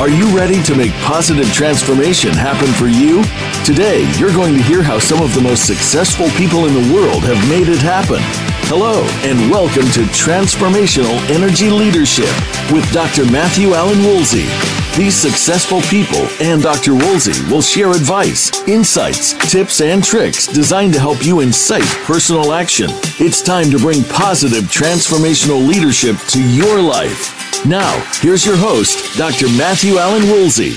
Are you ready to make positive transformation happen for you? Today, you're going to hear how some of the most successful people in the world have made it happen. Hello, and welcome to Transformational Energy Leadership with Dr. Matthew Allen Woolsey. These successful people and Dr. Woolsey will share advice, insights, tips, and tricks designed to help you incite personal action. It's time to bring positive transformational leadership to your life. Now, here's your host, Dr. Matthew Allen Woolsey.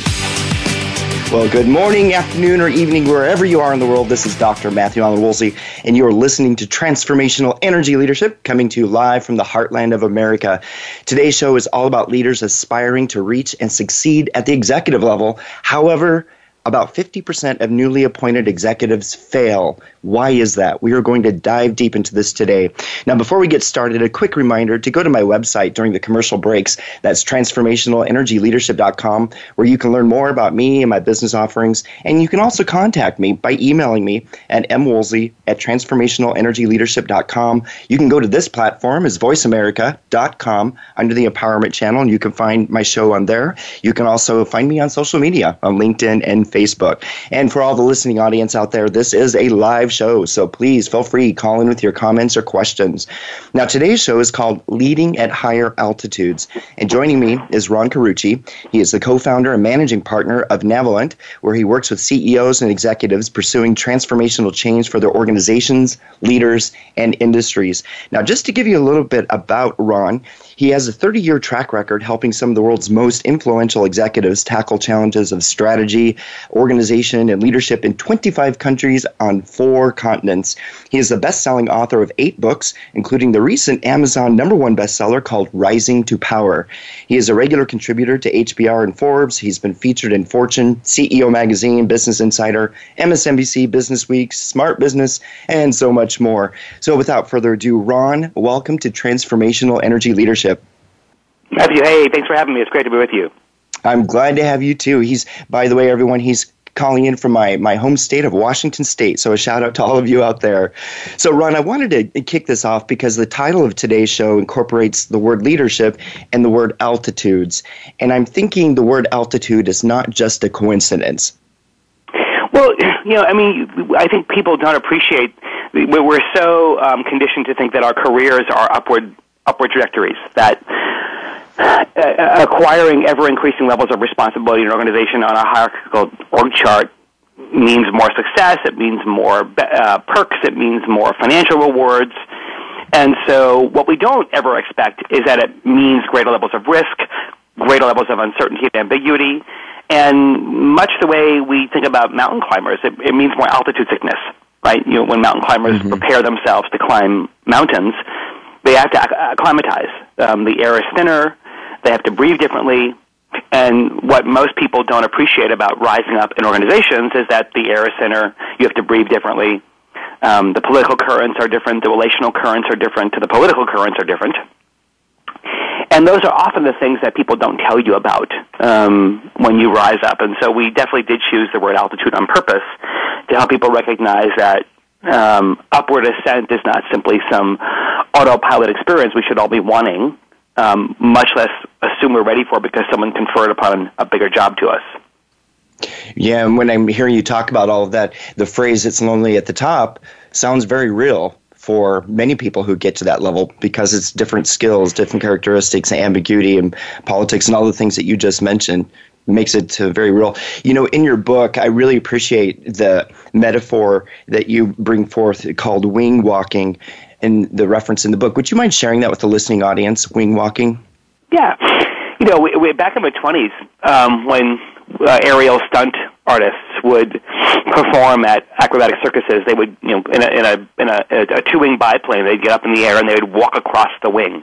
Well, good morning, afternoon, or evening, wherever you are in the world. This is Dr. Matthew Allen Woolsey, and you are listening to Transformational Energy Leadership, coming to you live from the heartland of America. Today's show is all about leaders aspiring to reach and succeed at the executive level. However, about 50% of newly appointed executives fail. Why is that? We are going to dive deep into this today. Now, before we get started, a quick reminder to go to my website during the commercial breaks. That's transformationalenergyleadership.com, where you can learn more about me and my business offerings. And you can also contact me by emailing me at mwoolsey@transformationalenergyleadership.com. You can go to this platform as voiceamerica.com under the Empowerment Channel, and you can find my show on there. You can also find me on social media, on LinkedIn and Facebook. And for all the listening audience out there, this is a live show, so please feel free, call in with your comments or questions. Now, today's show is called Leading at Higher Altitudes, and joining me is Ron Carucci. He is the co-founder and managing partner of Navalent, where he works with CEOs and executives pursuing transformational change for their organizations, leaders, and industries. Now, just to give you a little bit about Ron, he has a 30-year track record helping some of the world's most influential executives tackle challenges of strategy, organization, and leadership in 25 countries on 4 continents. He is the best-selling author of 8 books, including the recent Amazon #1 bestseller called Rising to Power. He is a regular contributor to HBR and Forbes. He's been featured in Fortune, CEO Magazine, Business Insider, MSNBC, Business Week, Smart Business, and so much more. So without further ado, Ron, welcome to Transformational Energy Leadership. Matthew, hey, thanks for having me. It's great to be with you. I'm glad to have you too. He's, by the way, everyone, he's calling in from my home state of Washington State. So a shout out to all of you out there. So Ron, I wanted to kick this off because the title of today's show incorporates the word leadership and the word altitudes. And I'm thinking the word altitude is not just a coincidence. Well, you know, I mean, I think people don't appreciate, we're so conditioned to think that our careers are upward trajectories, that acquiring ever-increasing levels of responsibility in an organization on a hierarchical org chart means more success, it means more perks, it means more financial rewards. And so what we don't ever expect is that it means greater levels of risk, greater levels of uncertainty and ambiguity, and much the way we think about mountain climbers, it means more altitude sickness, right? You know, when mountain climbers prepare themselves to climb mountains, they have to acclimatize. The air is thinner. They have to breathe differently. And what most people don't appreciate about rising up in organizations is that the air is thinner. You have to breathe differently. The political currents are different. The relational currents are different. The political currents are different. And those are often the things that people don't tell you about when you rise up. And so we definitely did choose the word altitude on purpose to help people recognize that upward ascent is not simply some autopilot experience we should all be wanting, much less assume we're ready for it because someone conferred upon a bigger job to us. Yeah, and when I'm hearing you talk about all of that, the phrase "it's lonely at the top" sounds very real for many people who get to that level because it's different skills, different characteristics, ambiguity, and politics, and all the things that you just mentioned. Makes it very real. You know, in your book, I really appreciate the metaphor that you bring forth called wing walking and the reference in the book. Would you mind sharing that with the listening audience, wing walking? Yeah. You know, we back in my 20s, when aerial stunt artists would perform at acrobatic circuses, they would, you know, in a two-wing biplane, they'd get up in the air and they would walk across the wing.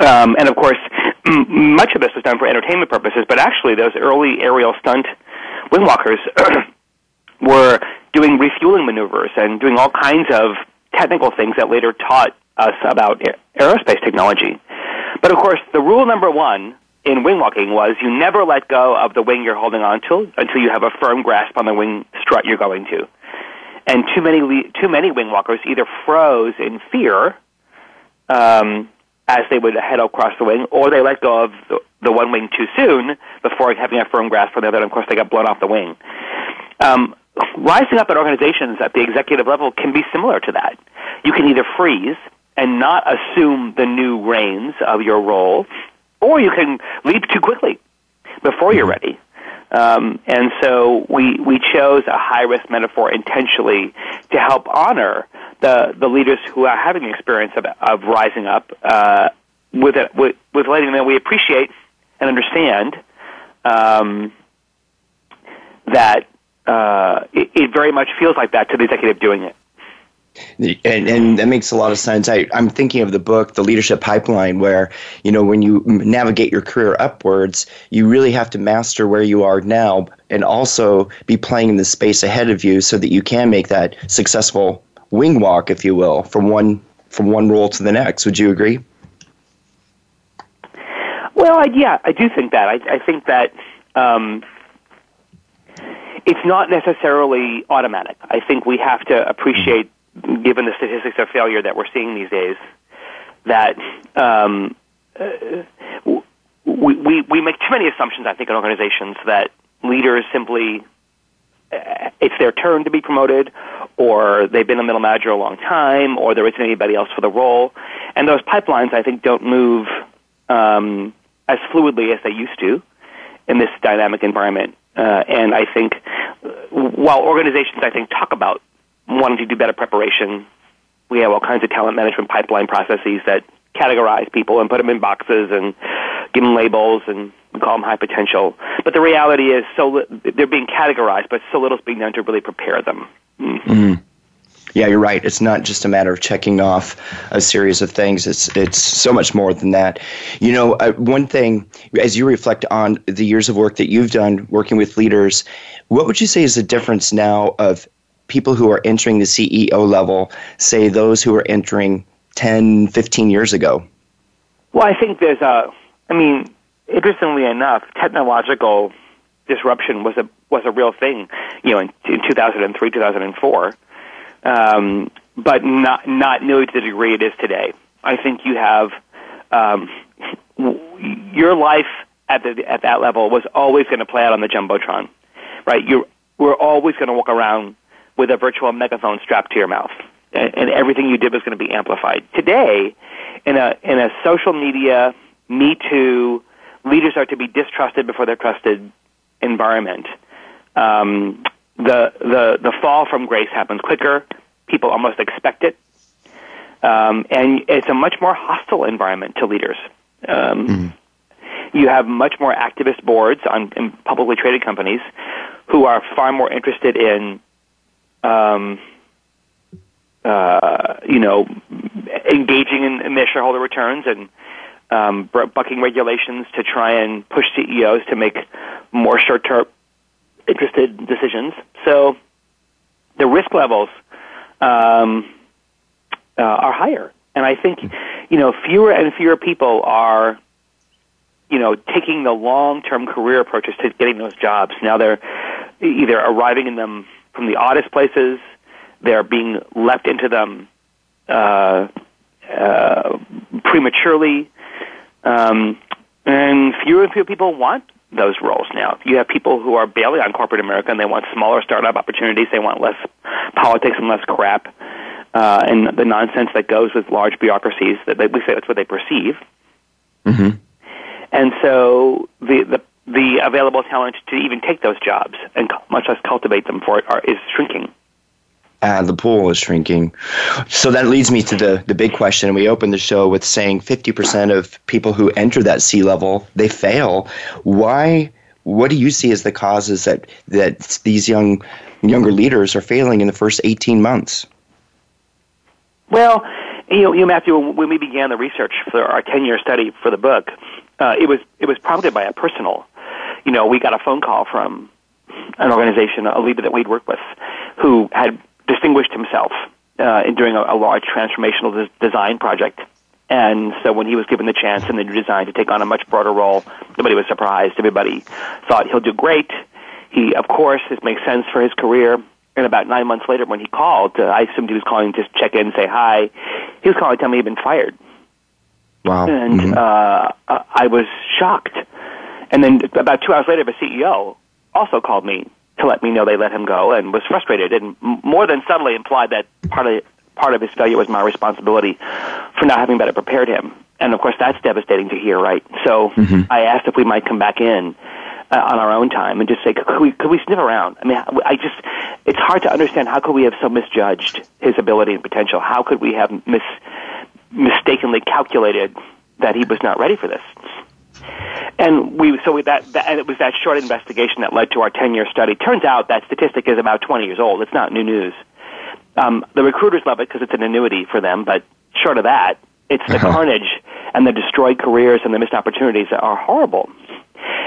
And of course, much of this was done for entertainment purposes, but actually those early aerial stunt wingwalkers were doing refueling maneuvers and doing all kinds of technical things that later taught us about aerospace technology. But of course, the rule number one in wingwalking was you never let go of the wing you're holding on to until you have a firm grasp on the wing strut you're going to. And too many wingwalkers either froze in fear as they would head across the wing, or they let go of the one wing too soon before having a firm grasp on the other, and of course they got blown off the wing. Rising up at organizations at the executive level can be similar to that. You can either freeze and not assume the new reins of your role, or you can leap too quickly before you're ready. And so we chose a high-risk metaphor intentionally to help honor the leaders who are having the experience of rising up with letting them, we appreciate and understand that it very much feels like that to the executive doing it. And that makes a lot of sense. I'm thinking of the book, The Leadership Pipeline, where, you know, when you navigate your career upwards, you really have to master where you are now and also be playing in the space ahead of you so that you can make that successful wing walk, if you will, from one role to the next. Would you agree? Well, yeah, I do think that. I think that it's not necessarily automatic. I think we have to appreciate, given the statistics of failure that we're seeing these days, that we make too many assumptions, I think, in organizations that leaders simply, it's their turn to be promoted, or they've been a middle manager a long time, or there isn't anybody else for the role. And those pipelines, I think, don't move as fluidly as they used to in this dynamic environment. And I think while organizations, I think, talk about wanting to do better preparation. We have all kinds of talent management pipeline processes that categorize people and put them in boxes and give them labels and call them high potential. But the reality is they're being categorized, but so little's being done to really prepare them. Mm-hmm. Yeah, you're right. It's not just a matter of checking off a series of things. It's so much more than that. You know, one thing, as you reflect on the years of work that you've done working with leaders, what would you say is the difference now of people who are entering the CEO level, say those who are entering 10, 15 years ago? Well, I think there's interestingly enough, technological disruption was a real thing, you know, in 2003, 2004, but not nearly to the degree it is today. I think you have your life at that level was always going to play out on the jumbotron, right? We're always going to walk around with a virtual megaphone strapped to your mouth, and everything you did was going to be amplified. Today, in a social media, Me Too, leaders are to be distrusted before they're trusted environment. The fall from grace happens quicker. People almost expect it, and it's a much more hostile environment to leaders. You have much more activist boards in publicly traded companies who are far more interested in engaging in their shareholder returns and bucking regulations to try and push CEOs to make more short-term interested decisions. So the risk levels are higher, and I think fewer and fewer people are taking the long-term career approaches to getting those jobs. Now they're either arriving in them from the oddest places, they're being leapt into them prematurely, and fewer people want those roles now. You have people who are bailing on corporate America, and they want smaller startup opportunities, they want less politics and less crap, and the nonsense that goes with large bureaucracies, we say that's what they perceive. Mm-hmm. And so the available talent to even take those jobs and much less cultivate them for it is shrinking. The pool is shrinking. So that leads me to the big question. And we opened the show with saying 50% of people who enter that C-level, they fail. Why? What do you see as the causes that these younger leaders are failing in the first 18 months? Well, Matthew, when we began the research for our 10-year study for the book, it was prompted by a personal. We got a phone call from an organization, a leader that we'd worked with, who had distinguished himself in doing a large transformational design project. And so when he was given the chance in the new design to take on a much broader role, nobody was surprised. Everybody thought he'll do great. He, of course, this makes sense for his career. And about 9 months later when he called, I assumed he was calling to check in and say hi. He was calling to tell me he'd been fired. Wow. And I was shocked. And then about 2 hours later, the CEO also called me to let me know they let him go and was frustrated and more than subtly implied that part of his failure was my responsibility for not having better prepared him. And, of course, that's devastating to hear, right? So I asked if we might come back in on our own time and just say, could we sniff around? I mean, it's hard to understand how could we have so misjudged his ability and potential? How could we have mistakenly calculated that he was not ready for this? And it was that short investigation that led to our 10-year study. Turns out that statistic is about 20 years old. It's not new news. The recruiters love it because it's an annuity for them, but short of that, it's the carnage and the destroyed careers and the missed opportunities that are horrible.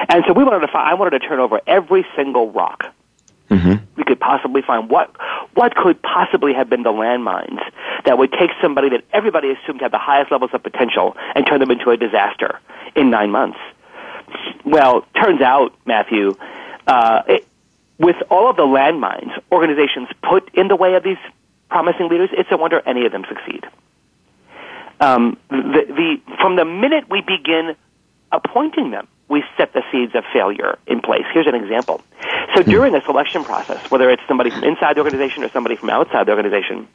And so I wanted to turn over every single rock we could possibly find. What could possibly have been the landmines that would take somebody that everybody assumed had the highest levels of potential and turn them into a disaster in 9 months? Well, turns out, Matthew, with all of the landmines organizations put in the way of these promising leaders, it's a wonder any of them succeed. From the minute we begin appointing them, we set the seeds of failure in place. Here's an example. So during a selection process, whether it's somebody from inside the organization or somebody from outside the organization,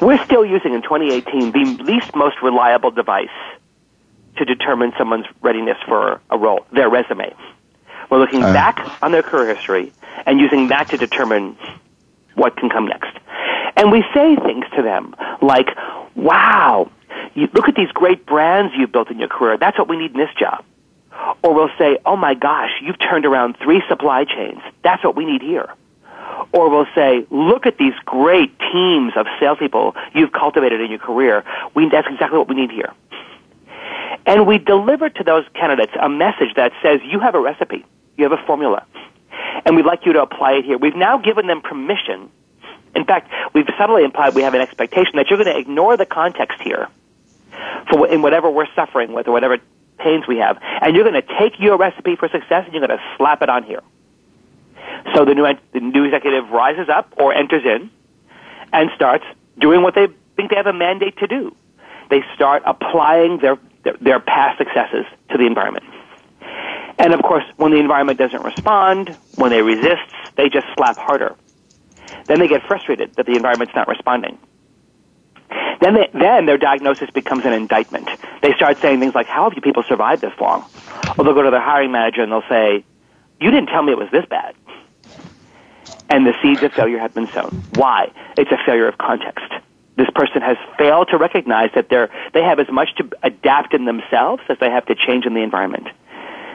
we're still using in 2018 the least most reliable device to determine someone's readiness for a role, their resume. We're looking back on their career history and using that to determine what can come next. And we say things to them like, wow, look at these great brands you've built in your career. That's what we need in this job. Or we'll say, oh, my gosh, you've turned around 3 supply chains. That's what we need here. Or we'll say, look at these great teams of salespeople you've cultivated in your career. That's exactly what we need here. And we deliver to those candidates a message that says, you have a recipe, you have a formula, and we'd like you to apply it here. We've now given them permission. In fact, we've subtly implied we have an expectation that you're going to ignore the context here in whatever we're suffering with or whatever pains we have, and you're going to take your recipe for success and you're going to slap it on here. So the new executive rises up or enters in and starts doing what they think they have a mandate to do. They start applying their past successes to the environment. And, of course, when the environment doesn't respond, when they resist, they just slap harder. Then they get frustrated that the environment's not responding. Then their diagnosis becomes an indictment. They start saying things like, how have you people survived this long? Or they'll go to their hiring manager and they'll say, you didn't tell me it was this bad. And the seeds of failure have been sown. Why? It's a failure of context. This person has failed to recognize that they have as much to adapt in themselves as they have to change in the environment.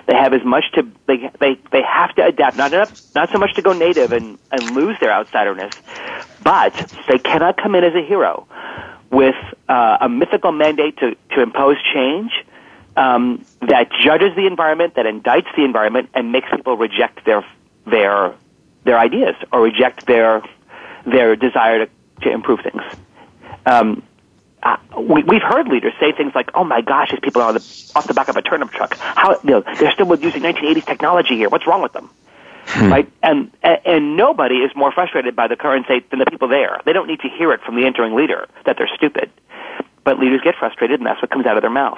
They have as much to they have to adapt, not so much to go native and lose their outsiderness, but they cannot come in as a hero with a mythical mandate to impose change that judges the environment, that indicts the environment, and makes people reject their ideas or reject their desire to improve things. We've heard leaders say things like, oh, my gosh, these people are off the back of a turnip truck. They're still using 1980s technology here. What's wrong with them? Right? And nobody is more frustrated by the current state than the people there. They don't need to hear it from the entering leader that they're stupid. But leaders get frustrated, and that's what comes out of their mouth.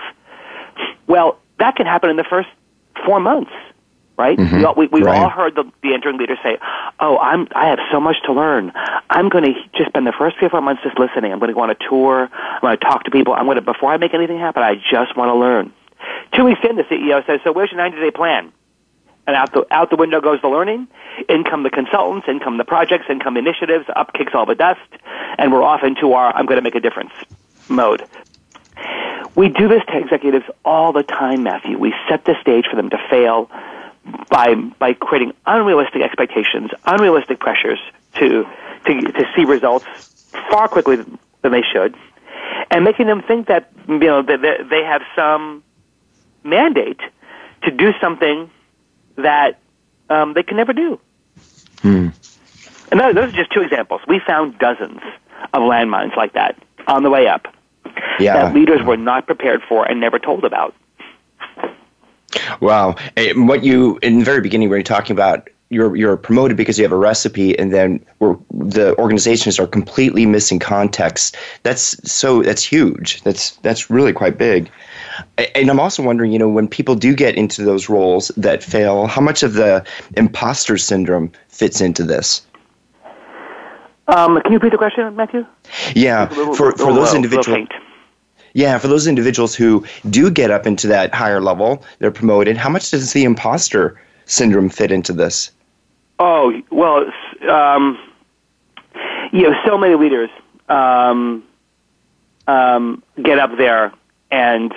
Well, that can happen in the first 4 months, right? We've all heard the entering leader say, oh, I have so much to learn. I'm going to just spend the first 3 or 4 months just listening. I'm going to go on a tour. I'm going to talk to people. Before I make anything happen, I just want to learn. 2 weeks in, the CEO says, so where's your 90-day plan? And out the window goes the learning. In come the consultants, in come the projects, in come initiatives, up kicks all the dust, and we're off into our I'm going to make a difference mode. We do this to executives all the time, Matthew. We set the stage for them to fail by creating unrealistic expectations, unrealistic pressures to see results far quickly than they should, and making them think that that they have some mandate to do something that they can never do. And those are just 2 examples. We found dozens of landmines like that on the way up that leaders were not prepared for and never told about. Wow. And in the very beginning, we were talking about you're promoted because you have a recipe, and then the organizations are completely missing context. That's huge. That's really quite big. And I'm also wondering, when people do get into those roles that fail, how much of the imposter syndrome fits into this? Can you repeat the question, Matthew? Yeah, for those individuals. Yeah, for those individuals who do get up into that higher level, they're promoted. How much does the imposter syndrome fit into this? Oh, well, so many leaders get up there and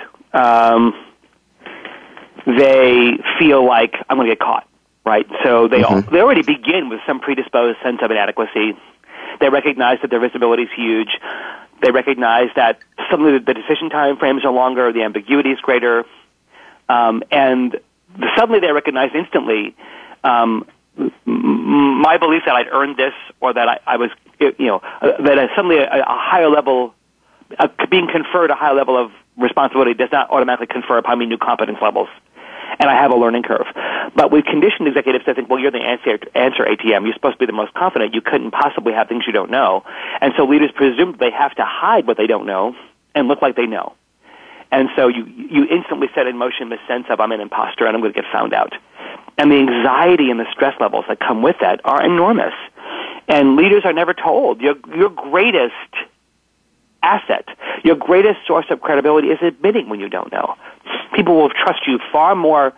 they feel like I'm going to get caught, right? So they already begin with some predisposed sense of inadequacy. They recognize that their visibility is huge. They recognize that suddenly the decision time frames are longer, the ambiguity is greater, and suddenly they recognize instantly my belief that I'd earned this, or that I was, that suddenly being conferred a high level of responsibility does not automatically confer upon me new competence levels, and I have a learning curve. But we conditioned executives to think, well, you're the answer ATM. You're supposed to be the most confident. You couldn't possibly have things you don't know. And so leaders presume they have to hide what they don't know and look like they know. And so you instantly set in motion this sense of I'm an imposter and I'm going to get found out. And the anxiety and the stress levels that come with that are enormous. And leaders are never told. Your greatest asset, your greatest source of credibility is admitting when you don't know. People will trust you far more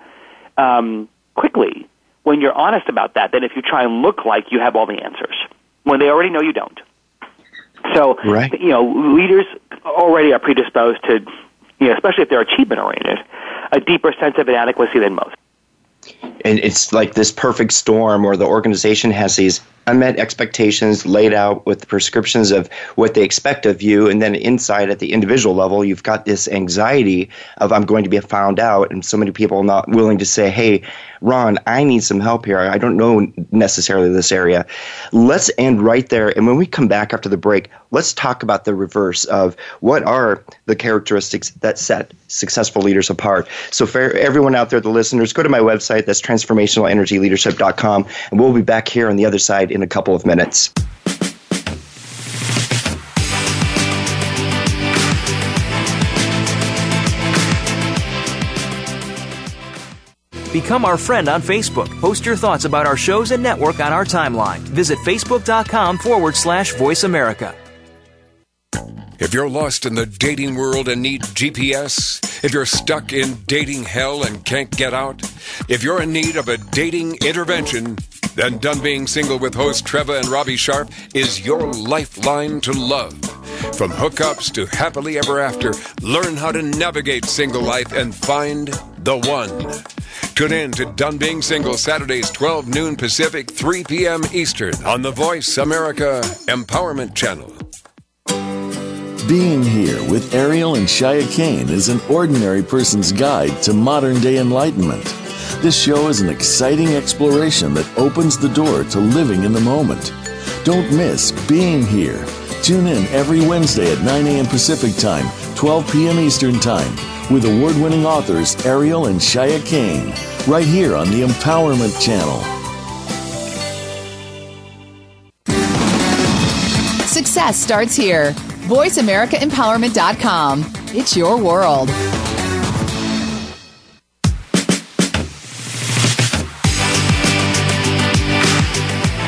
quickly when you're honest about that than if you try and look like you have all the answers when they already know you don't. So, right. Leaders already are predisposed to, especially if they're achievement-oriented, a deeper sense of inadequacy than most. And it's like this perfect storm where the organization has these unmet expectations laid out with the prescriptions of what they expect of you. And then inside at the individual level, you've got this anxiety of I'm going to be found out. And so many people are not willing to say, hey, Ron, I need some help here. I don't know necessarily this area. Let's end right there. And when we come back after the break, let's talk about the reverse of what are the characteristics that set successful leaders apart. So for everyone out there, the listeners, go to my website. That's transformationalenergyleadership.com. And we'll be back here on the other side in a couple of minutes. Become our friend on Facebook. Post your thoughts about our shows and network on our timeline. Visit facebook.com/Voice America. If you're lost in the dating world and need GPS, if you're stuck in dating hell and can't get out, if you're in need of a dating intervention, then Done Being Single with host Trevor and Robbie Sharp is your lifeline to love. From hookups to happily ever after, learn how to navigate single life and find the one. Tune in to Done Being Single Saturdays, 12 noon Pacific, 3 p.m. Eastern on the Voice America Empowerment Channel. Being Here with Ariel and Shia Kane is an ordinary person's guide to modern-day enlightenment. This show is an exciting exploration that opens the door to living in the moment. Don't miss Being Here. Tune in every Wednesday at 9 a.m. Pacific Time, 12 p.m. Eastern Time, with award-winning authors Ariel and Shia Kane, right here on the Empowerment Channel. Success starts here. VoiceAmericaEmpowerment.com. It's your world.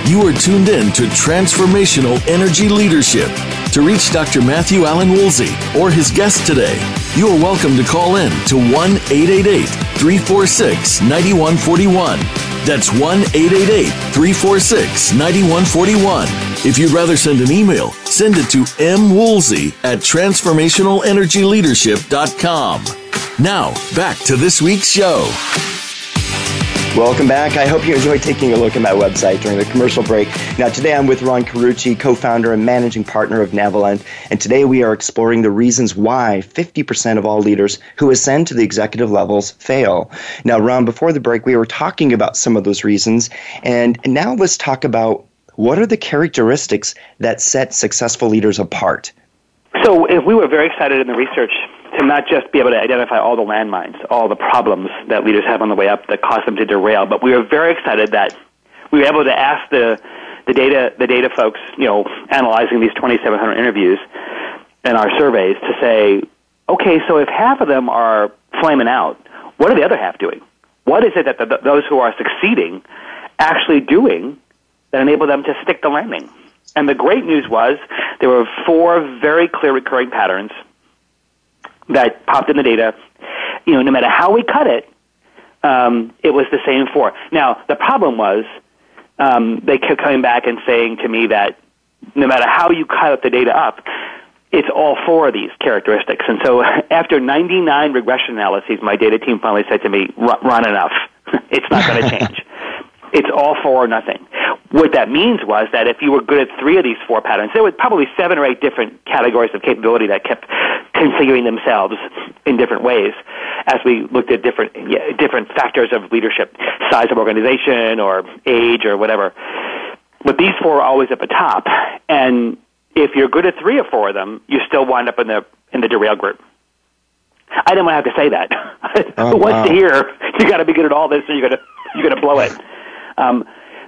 You are tuned in to Transformational Energy Leadership. To reach Dr. Matthew Allen Woolsey or his guest today, you are welcome to call in to 1-888-346-9141. That's 1-888-346-9141. If you'd rather send an email, send it to mwoolsey@transformationalenergyleadership.com. Now, back to this week's show. Welcome back. I hope you enjoyed taking a look at my website during the commercial break. Now, today I'm with Ron Carucci, co-founder and managing partner of Navalent, and today we are exploring the reasons why 50% of all leaders who ascend to the executive levels fail. Now, Ron, before the break, we were talking about some of those reasons, and now let's talk about what are the characteristics that set successful leaders apart? So if we were very excited in the research to not just be able to identify all the landmines, all the problems that leaders have on the way up that cause them to derail, but we were very excited that we were able to ask the data folks, you know, analyzing these 2,700 interviews and our surveys to say, okay, so if half of them are flaming out, what are the other half doing? What is it that those who are succeeding actually doing that enable them to stick the landing? And the great news was there were four very clear recurring patterns that popped in the data. You know, no matter how we cut it, it was the same four. Now, the problem was they kept coming back and saying to me that no matter how you cut the data up, it's all four of these characteristics. And so after 99 regression analyses, my data team finally said to me, Ron, enough. It's not going to change. It's all four or nothing. What that means was that if you were good at three of these four patterns, there were probably 7 or 8 different categories of capability that kept configuring themselves in different ways as we looked at different factors of leadership, size of organization or age or whatever. But these four are always at the top, and if you're good at 3 or 4 of them, you still wind up in the derail group. I didn't want to have to say that. Oh, once a year, you got to be good at all this, or you're gonna blow it.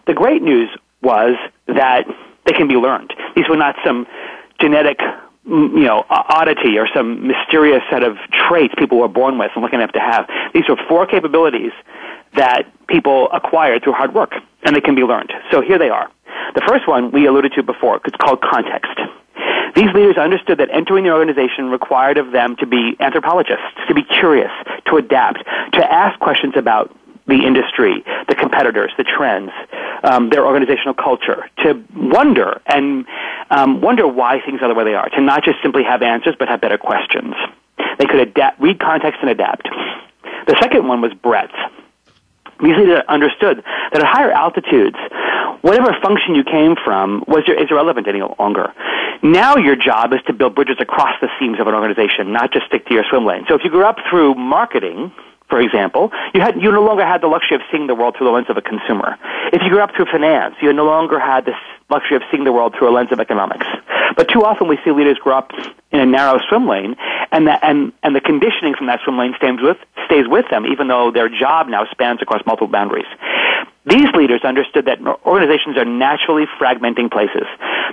The great news was that they can be learned. These were not some genetic, you know, oddity or some mysterious set of traits people were born with and looking to have. These were 4 capabilities that people acquired through hard work, and they can be learned. So here they are. The first one we alluded to before. It's called context. These leaders understood that entering the organization required of them to be anthropologists, to be curious, to adapt, to ask questions about the industry, the competitors, the trends, their organizational culture, to wonder and wonder why things are the way they are, to not just simply have answers but have better questions. They could adapt, read context and adapt. The second one was breadth. These leaders understood that at higher altitudes, whatever function you came from is irrelevant any longer. Now your job is to build bridges across the seams of an organization, not just stick to your swim lane. So if you grew up through marketing, for example, you no longer had the luxury of seeing the world through the lens of a consumer. If you grew up through finance, you no longer had the luxury of seeing the world through a lens of economics. But too often we see leaders grow up in a narrow swim lane, and the conditioning from that swim lane stays with them, even though their job now spans across multiple boundaries. These leaders understood that organizations are naturally fragmenting places.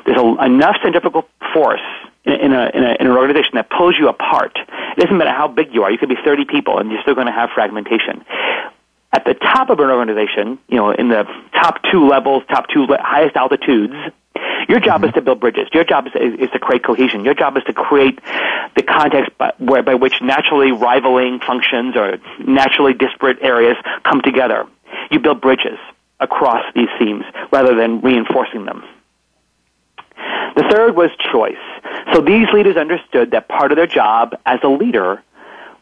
There's enough centrifugal force in an organization that pulls you apart. It doesn't matter how big you are. You could be 30 people, and you're still going to have fragmentation. At the top of an organization, you know, in the top 2 levels, top 2 highest altitudes, your job is to build bridges. Your job is to create cohesion. Your job is to create the context by which naturally rivaling functions or naturally disparate areas come together. You build bridges across these seams rather than reinforcing them. The third was choice. So these leaders understood that part of their job as a leader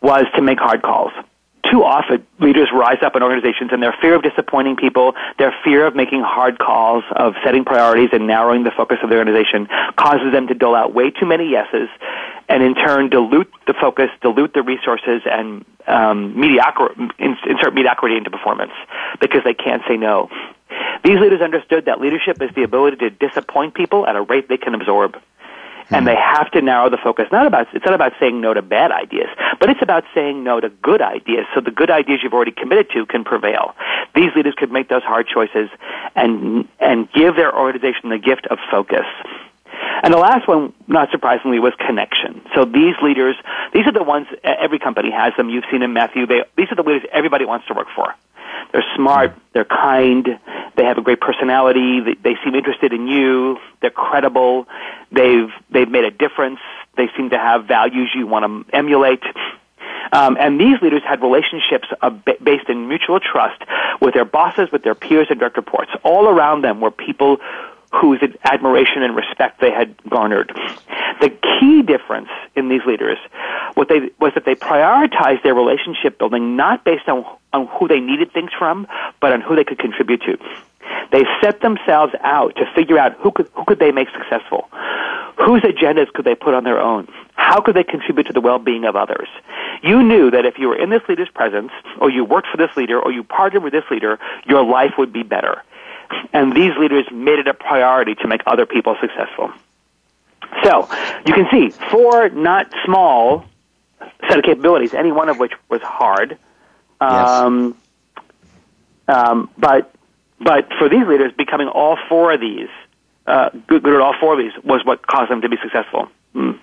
was to make hard calls. Too often, leaders rise up in organizations, and their fear of disappointing people, their fear of making hard calls, of setting priorities and narrowing the focus of the organization causes them to dole out way too many yeses, and in turn dilute the focus, dilute the resources, and insert mediocrity into performance because they can't say no. These leaders understood that leadership is the ability to disappoint people at a rate they can absorb. And they have to narrow the focus. It's not about saying no to bad ideas, but it's about saying no to good ideas so the good ideas you've already committed to can prevail. These leaders could make those hard choices and give their organization the gift of focus. And the last one, not surprisingly, was connection. So these leaders, these are the ones, every company has them. You've seen them, Matthew. These are the leaders everybody wants to work for. They're smart, they're kind, they have a great personality, they seem interested in you, they're credible, they've made a difference, they seem to have values you want to emulate. And these leaders had relationships based in mutual trust with their bosses, with their peers and direct reports. All around them were people whose admiration and respect they had garnered. The key difference in these leaders was that they prioritized their relationship building not based on who they needed things from, but on who they could contribute to. They set themselves out to figure out who could they make successful, whose agendas could they put on their own, how could they contribute to the well-being of others. You knew that if you were in this leader's presence, or you worked for this leader, or you partnered with this leader, your life would be better. And these leaders made it a priority to make other people successful. So you can see 4 not small set of capabilities, any one of which was hard, but But for these leaders, becoming all four of these, good at all four of these, was what caused them to be successful. Mm.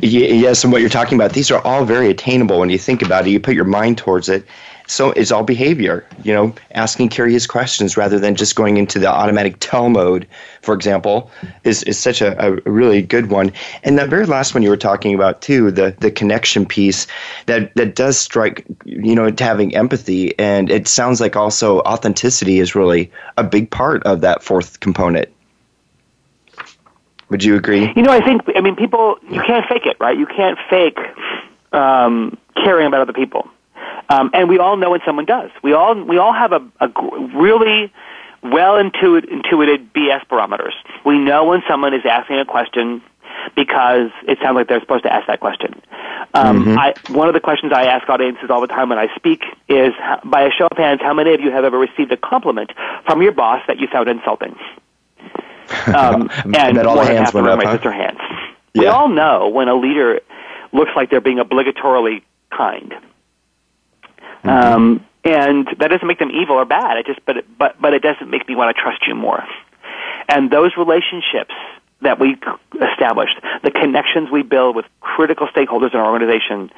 Yes, and what you're talking about, these are all very attainable when you think about it. You put your mind towards it. So it's all behavior, you know, asking curious questions rather than just going into the automatic tell mode, for example, is such a really good one. And that very last one you were talking about, too, the connection piece, that does strike, you know, to having empathy. And it sounds like also authenticity is really a big part of that fourth component. Would you agree? You know, I mean, people, you can't fake it, right? You can't fake caring about other people. And we all know when someone does. We all have a really well-intuited BS barometers. We know when someone is asking a question because it sounds like they're supposed to ask that question. One of the questions I ask audiences all the time when I speak is, by a show of hands, how many of you have ever received a compliment from your boss that you found insulting? And all more than half the room raised their hands. We all know when a leader looks like they're being obligatorily kind, and that doesn't make them evil or bad. But it doesn't make me want to trust you more. And those relationships that we established, the connections we build with critical stakeholders in our organization,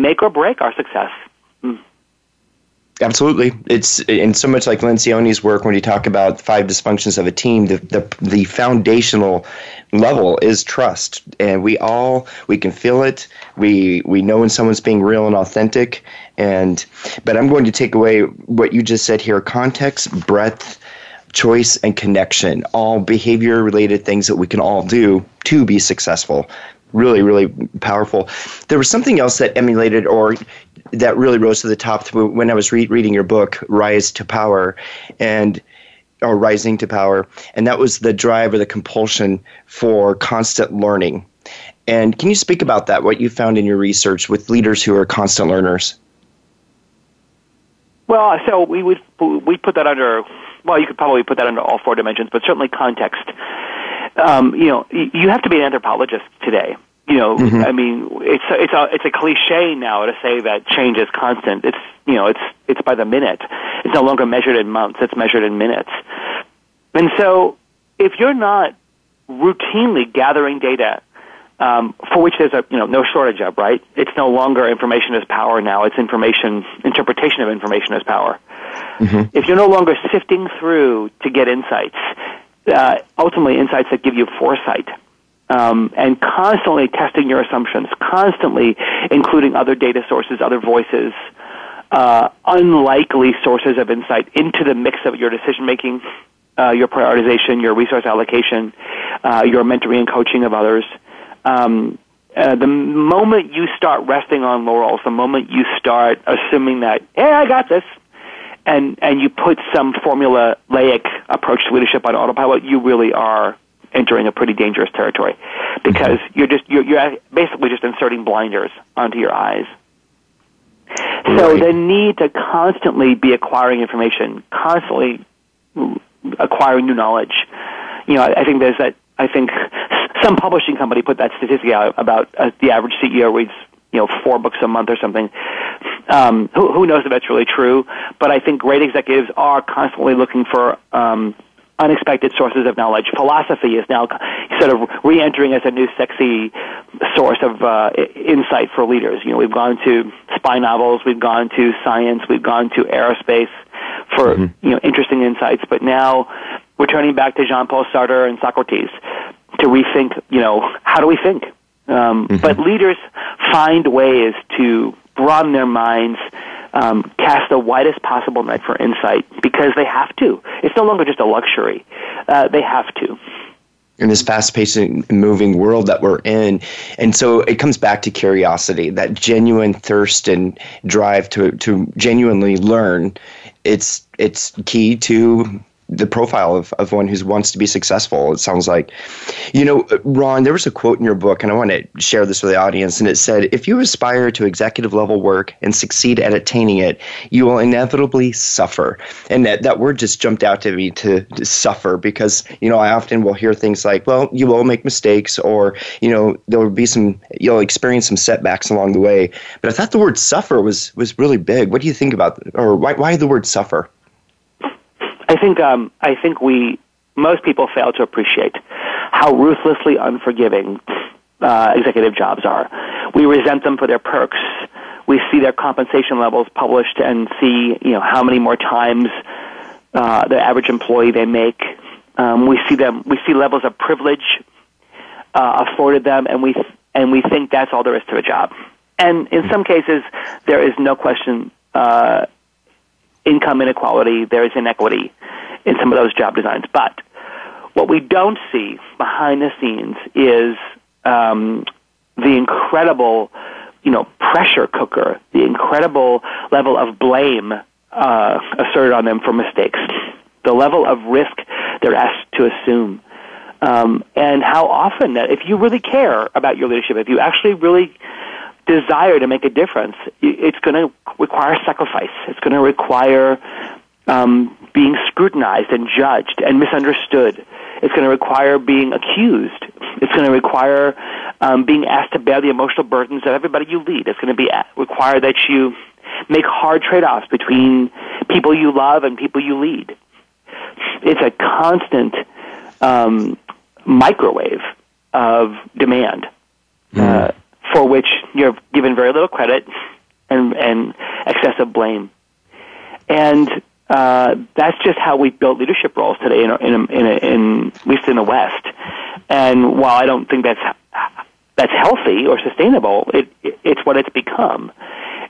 make or break our success. Mm. Absolutely. It's and so much like Lencioni's work when you talk about five dysfunctions of a team, the foundational level is trust. And we can feel it. We know when someone's being real and authentic. But I'm going to take away what you just said here: context, breadth, choice, and connection, all behavior related things that we can all do to be successful. Really, really powerful. There was something else that emulated or that really rose to the top when I was reading your book, Rising to Power, and that was the drive or the compulsion for constant learning. And can you speak about that, what you found in your research with leaders who are constant learners? Well, so we put that under, well, you could probably put that under all four dimensions, but certainly context. You know, you have to be an anthropologist today. You know, I mean, it's a cliche now to say that change is constant. It's, you know, it's by the minute. It's no longer measured in months. It's measured in minutes. And so, if you're not routinely gathering data, for which there's no shortage of, right? It's no longer information is power now. It's interpretation of information is power. If you're no longer sifting through to get insights, ultimately insights that give you foresight. And constantly testing your assumptions, constantly including other data sources, other voices, unlikely sources of insight into the mix of your decision-making, your prioritization, your resource allocation, your mentoring and coaching of others. The moment you start resting on laurels, the moment you start assuming that, hey, I got this, and you put some formulaic approach to leadership on autopilot, you really are entering a pretty dangerous territory, because you're basically just inserting blinders onto your eyes. So the need to constantly be acquiring information, constantly acquiring new knowledge. You know, I think there's that. I think some publishing company put that statistic out about the average CEO reads, you know, 4 books a month or something. Who knows if that's really true? But I think great executives are constantly looking for unexpected sources of knowledge. Philosophy is now sort of re-entering as a new sexy source of insight for leaders. You know, we've gone to spy novels, we've gone to science, we've gone to aerospace for you know, interesting insights. But now we're turning back to Jean-Paul Sartre and Socrates to rethink. You know, how do we think? But leaders find ways to broaden their minds, cast the widest possible net for insight, because they have to. It's no longer just a luxury. They have to. In this fast-paced and moving world that we're in. And so it comes back to curiosity, that genuine thirst and drive to genuinely learn. It's key to the profile of one who wants to be successful, it sounds like. You know, Ron, there was a quote in your book, and I want to share this with the audience, and it said, "If you aspire to executive-level work and succeed at attaining it, you will inevitably suffer." And that word just jumped out to me, to suffer, because, you know, I often will hear things like, well, you will make mistakes, or, you know, there will be you'll experience some setbacks along the way. But I thought the word suffer was really big. What do you think about, or why the word suffer? I think we most people fail to appreciate how ruthlessly unforgiving executive jobs are. We resent them for their perks. We see their compensation levels published and see, you know, how many more times the average employee they make. We see levels of privilege afforded them, and we think that's all there is to a job. And in some cases, there is no question income inequality. There is inequity in some of those job designs. But what we don't see behind the scenes is the incredible, pressure cooker, the incredible level of blame asserted on them for mistakes, the level of risk they're asked to assume, and how often that if you really care about your leadership, if you actually really desire to make a difference, it's going to require sacrifice. It's going to require being scrutinized and judged and misunderstood. It's going to require being accused. It's going to require being asked to bear the emotional burdens of everybody you lead. It's going to be require that you make hard trade-offs between people you love and people you lead. It's a constant microwave of demand. Mm. For which you're given very little credit and excessive blame, and that's just how we built leadership roles today, in at least in the West. And while I don't think that's healthy or sustainable, it's what it's become.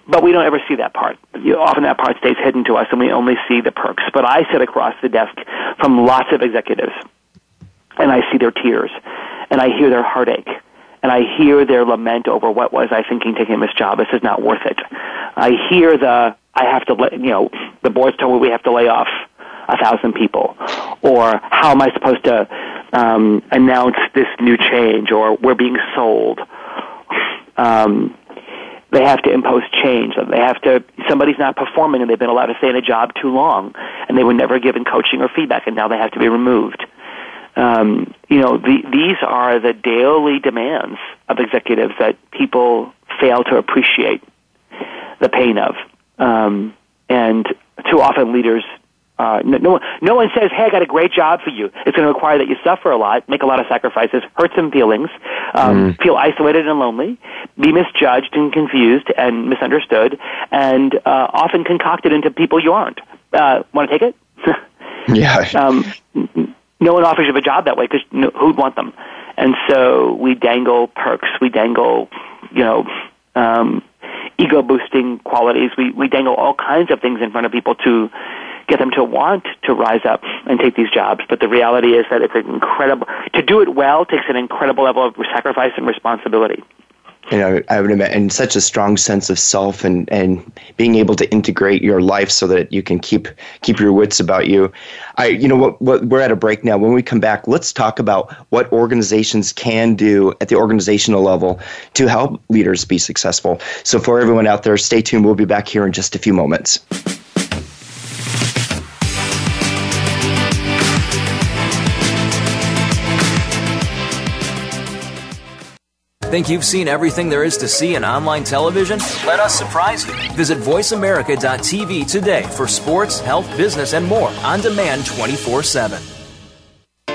But we don't ever see that part. Often that part stays hidden to us, and we only see the perks. But I sit across the desk from lots of executives, and I see their tears, and I hear their heartache. And I hear their lament over what was I thinking taking this job. This is not worth it. I hear I have to let, the board's told me we have to lay off 1,000 people. Or how am I supposed to announce this new change? Or we're being sold. They have to impose change. Somebody's not performing and they've been allowed to stay in a job too long. And they were never given coaching or feedback and now they have to be removed. These are the daily demands of executives that people fail to appreciate the pain of. And too often leaders, no one says, hey, I got a great job for you. It's going to require that you suffer a lot, make a lot of sacrifices, hurt some feelings, feel isolated and lonely, be misjudged and confused and misunderstood, and often concocted into people you aren't. Want to take it? Yeah. No one offers you a job that way because who'd want them? And so we dangle perks, we dangle, ego-boosting qualities. We dangle all kinds of things in front of people to get them to want to rise up and take these jobs. But the reality is that it's to do it well takes an incredible level of sacrifice and responsibility. I would imagine such a strong sense of self and being able to integrate your life so that you can keep your wits about you. We're at a break now. When we come back, let's talk about what organizations can do at the organizational level to help leaders be successful. So for everyone out there, stay tuned. We'll be back here in just a few moments. Think you've seen everything there is to see in online television? Let us surprise you. Visit voiceamerica.tv today for sports, health, business, and more on demand 24/7.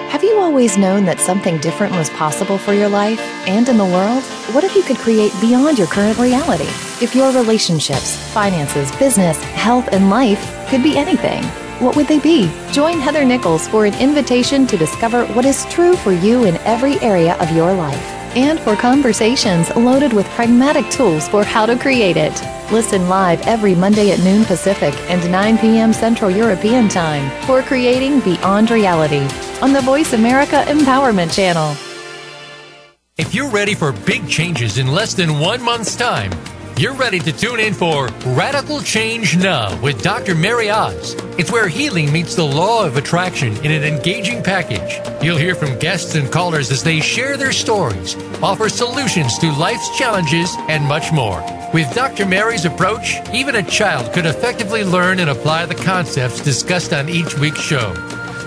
Have you always known that something different was possible for your life and in the world? What if you could create beyond your current reality? If your relationships, finances, business, health, and life could be anything, what would they be? Join Heather Nichols for an invitation to discover what is true for you in every area of your life, and for conversations loaded with pragmatic tools for how to create it. Listen live every Monday at noon Pacific and 9 p.m. Central European Time for Creating Beyond Reality on the Voice America Empowerment Channel. If you're ready for big changes in less than 1 month's time, you're ready to tune in for Radical Change Now with Dr. Mary Oz. It's where healing meets the law of attraction in an engaging package. You'll hear from guests and callers as they share their stories, offer solutions to life's challenges, and much more. With Dr. Mary's approach, even a child could effectively learn and apply the concepts discussed on each week's show.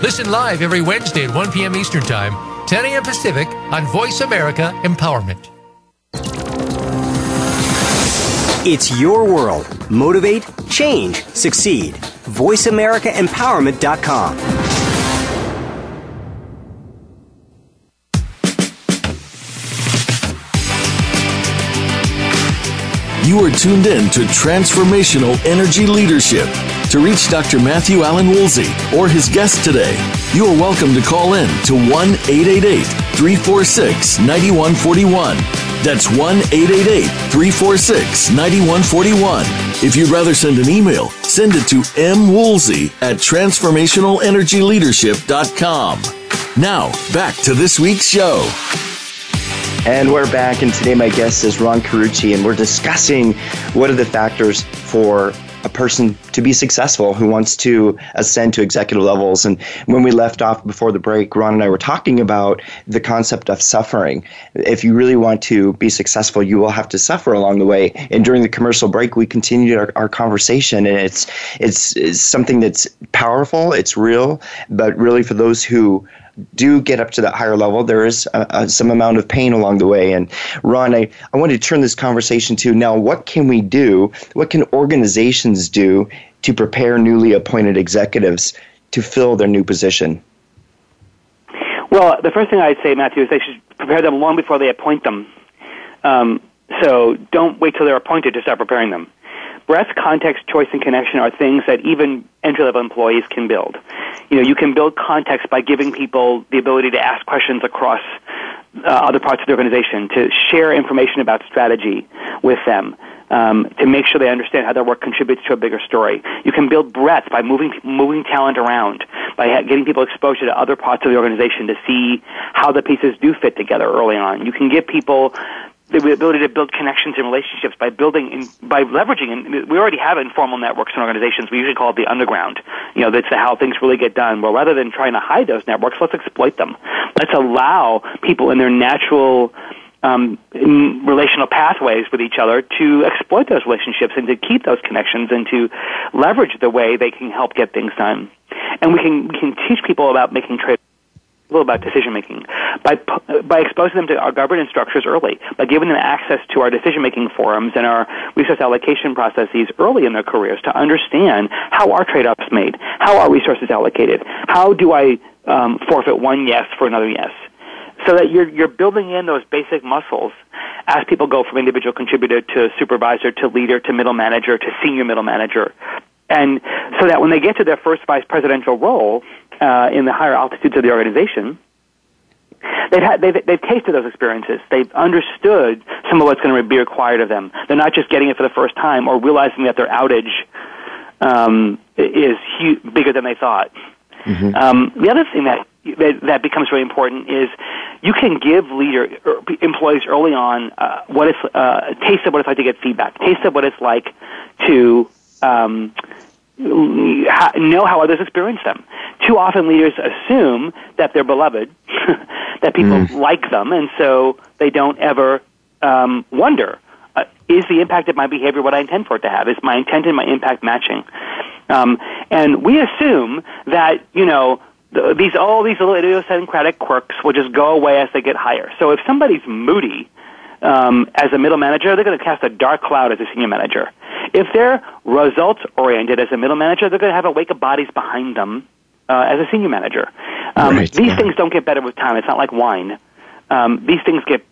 Listen live every Wednesday at 1 p.m. Eastern Time, 10 a.m. Pacific on Voice America Empowerment. It's your world. Motivate, change, succeed. voiceamericaempowerment.com. You are tuned in to Transformational Energy Leadership. To reach Dr. Matthew Allen Woolsey or his guest today, you are welcome to call in to 1-888-346-9141. That's 1-888-346-9141. If you'd rather send an email, send it to mwoolsey@transformationalenergyleadership.com. Now, back to this week's show. And we're back, and today my guest is Ron Carucci, and we're discussing what are the factors for a person to be successful who wants to ascend to executive levels. And when we left off before the break, Ron and I were talking about the concept of suffering. If you really want to be successful, you will have to suffer along the way. And during the commercial break, we continued our conversation, and it's something that's powerful, it's real, but really for those who do get up to that higher level, there is some amount of pain along the way. And Ron, I wanted to turn this conversation to now, what can we do, what can organizations do to prepare newly appointed executives to fill their new position? Well, the first thing I'd say, Matthew, is they should prepare them long before they appoint them. So don't wait till they're appointed to start preparing them. Breadth, context, choice, and connection are things that even entry-level employees can build. You know, you can build context by giving people the ability to ask questions across other parts of the organization, to share information about strategy with them, to make sure they understand how their work contributes to a bigger story. You can build breadth by moving talent around, by getting people exposure to other parts of the organization to see how the pieces do fit together early on. You can give people the ability to build connections and relationships by leveraging, we already have informal networks in organizations. We usually call it the underground. You know, that's how things really get done. Well, rather than trying to hide those networks, let's exploit them. Let's allow people in their natural relational pathways with each other to exploit those relationships and to keep those connections and to leverage the way they can help get things done. And we can teach people about making trade-offs, about decision-making, by exposing them to our governance structures early, by giving them access to our decision-making forums and our resource allocation processes early in their careers to understand how our trade-offs made, how our resources allocated, how do I forfeit one yes for another yes, so that you're building in those basic muscles as people go from individual contributor to supervisor to leader to middle manager to senior middle manager. And so that when they get to their first vice presidential role in the higher altitudes of the organization, they've tasted those experiences. They've understood some of what's going to be required of them. They're not just getting it for the first time or realizing that their outage is bigger than they thought. Mm-hmm. The other thing that becomes really important is you can give employees early on a taste of what it's like to get feedback, taste of what it's like to know how others experience them. Too often leaders assume that they're beloved, that people like them, and so they don't ever wonder, is the impact of my behavior what I intend for it to have? Is my intent and my impact matching? And we assume that, you know, all these little idiosyncratic quirks will just go away as they get higher. So if somebody's moody, as a middle manager, they're going to cast a dark cloud as a senior manager. If they're results-oriented as a middle manager, they're going to have a wake of bodies behind them as a senior manager. These things don't get better with time. It's not like wine. These things get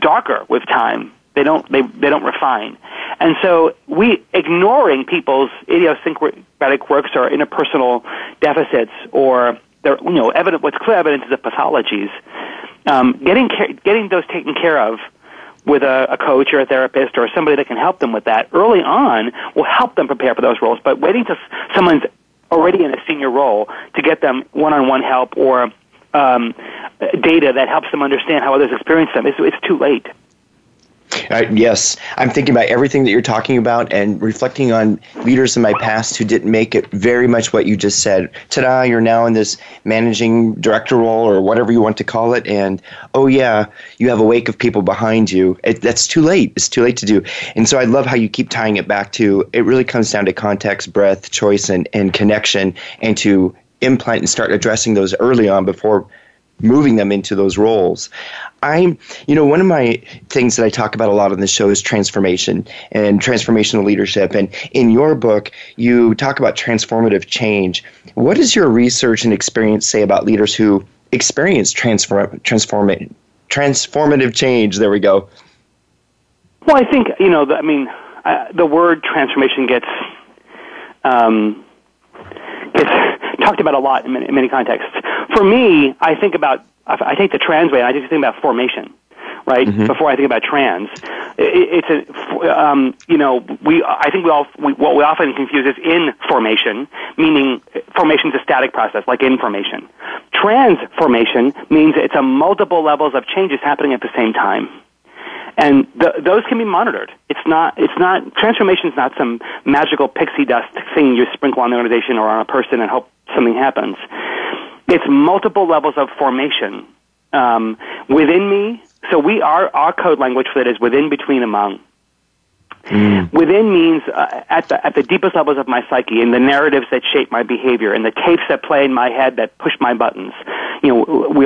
darker with time. They don't refine. And so ignoring people's idiosyncratic quirks or interpersonal deficits or what's clear evidence is of pathologies. Getting those taken care of with a coach or a therapist or somebody that can help them with that early on will help them prepare for those roles. But waiting till someone's already in a senior role to get them one-on-one help or data that helps them understand how others experience them, it's too late. Yes, I'm thinking about everything that you're talking about and reflecting on leaders in my past who didn't make it, very much what you just said. Ta-da, you're now in this managing director role or whatever you want to call it, and oh yeah, you have a wake of people behind you. That's too late. It's too late to do. And so I love how you keep tying it back to, it really comes down to context, breadth, choice, and connection, and to implant and start addressing those early on before moving them into those roles. One of my things that I talk about a lot on the show is transformation and transformational leadership. And in your book, you talk about transformative change. What does your research and experience say about leaders who experience transformative change? There we go. Well, I think, the word transformation gets talked about a lot in many contexts. For me, I take the trans way, and I just think about formation, right? Mm-hmm. Before I think about trans, what we often confuse is information, meaning formation is a static process, like information. Transformation means it's a multiple levels of changes happening at the same time. And those can be monitored. Transformation is not some magical pixie dust thing you sprinkle on the organization or on a person and hope something happens. It's multiple levels of formation within me. So our code language for that is within, between, among. Mm. Within means at the deepest levels of my psyche and the narratives that shape my behavior and the tapes that play in my head that push my buttons. We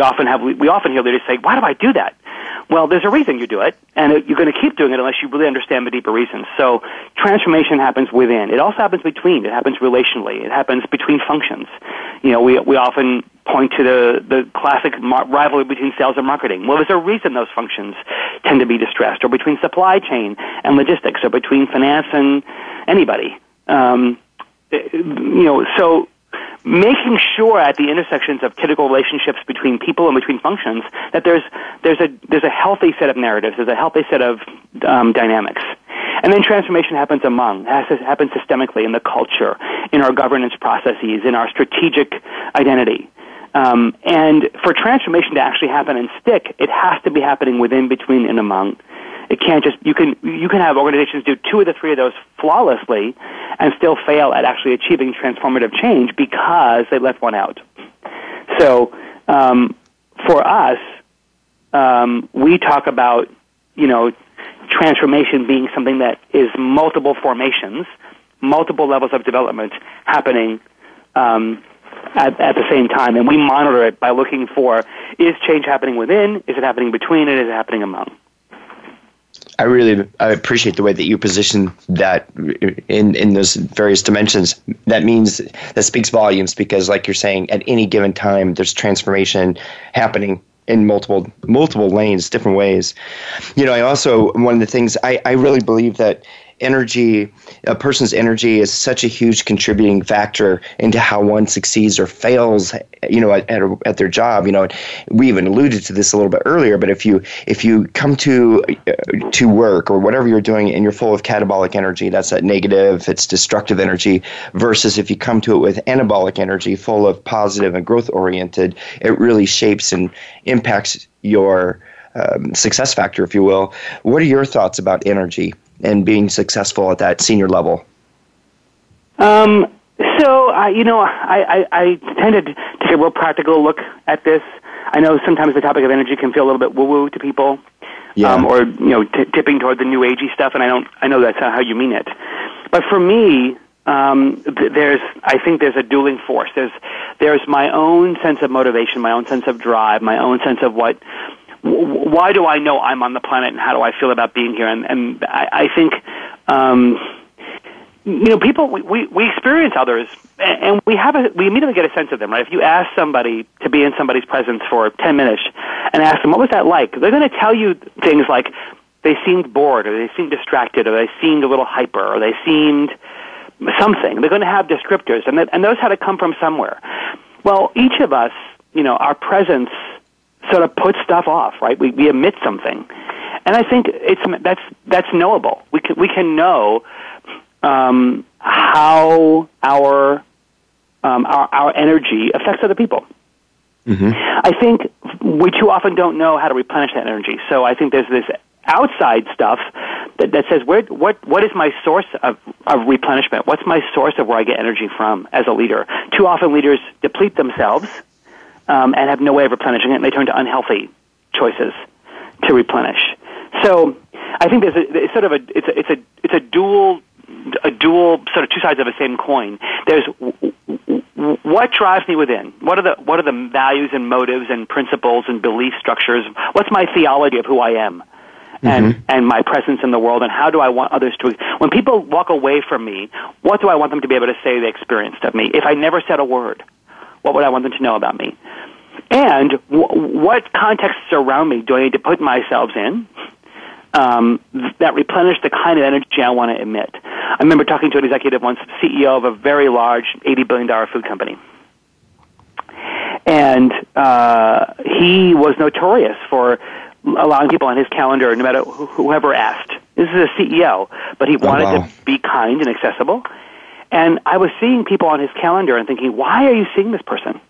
often hear leaders say, "Why do I do that?" Well, there's a reason you do it, and you're going to keep doing it unless you really understand the deeper reasons. So transformation happens within. It also happens between. It happens relationally. It happens between functions. We often point to the classic rivalry between sales and marketing. Well, there's a reason those functions tend to be distressed, or between supply chain and logistics, or between finance and anybody. So making sure at the intersections of critical relationships between people and between functions that there's a healthy set of narratives, there's a healthy set of dynamics. And then transformation happens among. It happens systemically in the culture, in our governance processes, in our strategic identity. And for transformation to actually happen and stick, it has to be happening within, between, and among. It can't just you can have organizations do two of the three of those flawlessly and still fail at actually achieving transformative change because they left one out. So for us, we talk about transformation being something that is multiple formations, multiple levels of development happening at the same time, and we monitor it by looking for, is change happening within, is it happening between, and is it happening among? I appreciate the way that you position that in those various dimensions. That speaks volumes because, like you're saying, at any given time, there's transformation happening in multiple lanes, different ways. One of the things I really believe that energy, a person's energy is such a huge contributing factor into how one succeeds or fails, at their job. We even alluded to this a little bit earlier, but if you come to work or whatever you're doing and you're full of catabolic energy, that's that negative, it's destructive energy, versus if you come to it with anabolic energy, full of positive and growth oriented, it really shapes and impacts your success factor, if you will. What are your thoughts about energy and being successful at that senior level? I tended to take a real practical look at this. I know sometimes the topic of energy can feel a little bit woo-woo to people, tipping toward the new agey stuff. And I know that's how you mean it, but for me, I think there's a dueling force. There's my own sense of motivation, my own sense of drive, my own sense of why do I know I'm on the planet and how do I feel about being here? And I think, people, we experience others and we immediately get a sense of them, right? If you ask somebody to be in somebody's presence for 10 minutes and ask them, what was that like? They're going to tell you things like they seemed bored or they seemed distracted or they seemed a little hyper or they seemed something. They're going to have descriptors and those had to come from somewhere. Well, each of us, our presence sort of put stuff off, right? We emit something, and I think that's knowable. We can know how our energy affects other people. Mm-hmm. I think we too often don't know how to replenish that energy. So I think there's this outside stuff that says what is my source of replenishment? What's my source of where I get energy from as a leader? Too often leaders deplete themselves. And have no way of replenishing it, and they turn to unhealthy choices to replenish. So I think there's a dual sort of two sides of the same coin. There's what drives me within? What are the values and motives and principles and belief structures? What's my theology of who I am and my presence in the world, and how do I want others to... When people walk away from me, what do I want them to be able to say they experienced of me? If I never said a word, what would I want them to know about me? And what contexts around me do I need to put myself in that replenish the kind of energy I want to emit? I remember talking to an executive once, CEO of a very large $80 billion food company. And he was notorious for allowing people on his calendar, no matter whoever asked. This is a CEO, but he wanted to be kind and accessible. And I was seeing people on his calendar and thinking, why are you seeing this person?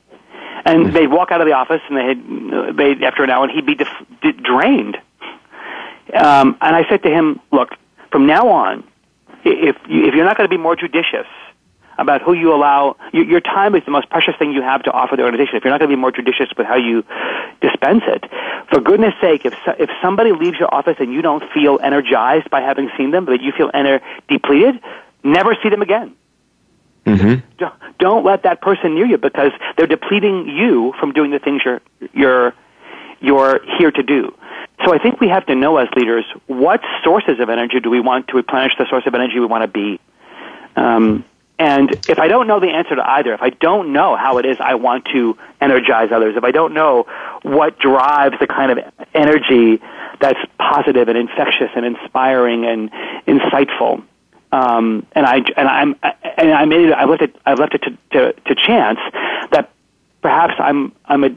And they'd walk out of the office, and they'd after an hour, and he'd be drained. And I said to him, look, from now on, if you're not going to be more judicious about who you allow, your time is the most precious thing you have to offer the organization. If you're not going to be more judicious with how you dispense it, for goodness sake, if somebody leaves your office and you don't feel energized by having seen them, but you feel depleted, never see them again. Mm-hmm. Don't let that person near you, because they're depleting you from doing the things you're here to do. So I think we have to know as leaders, what sources of energy do we want to replenish, the source of energy we want to be? And if I don't know the answer to either, if I don't know how it is I want to energize others, if I don't know what drives the kind of energy that's positive and infectious and inspiring and insightful, I've left it to chance that perhaps I'm a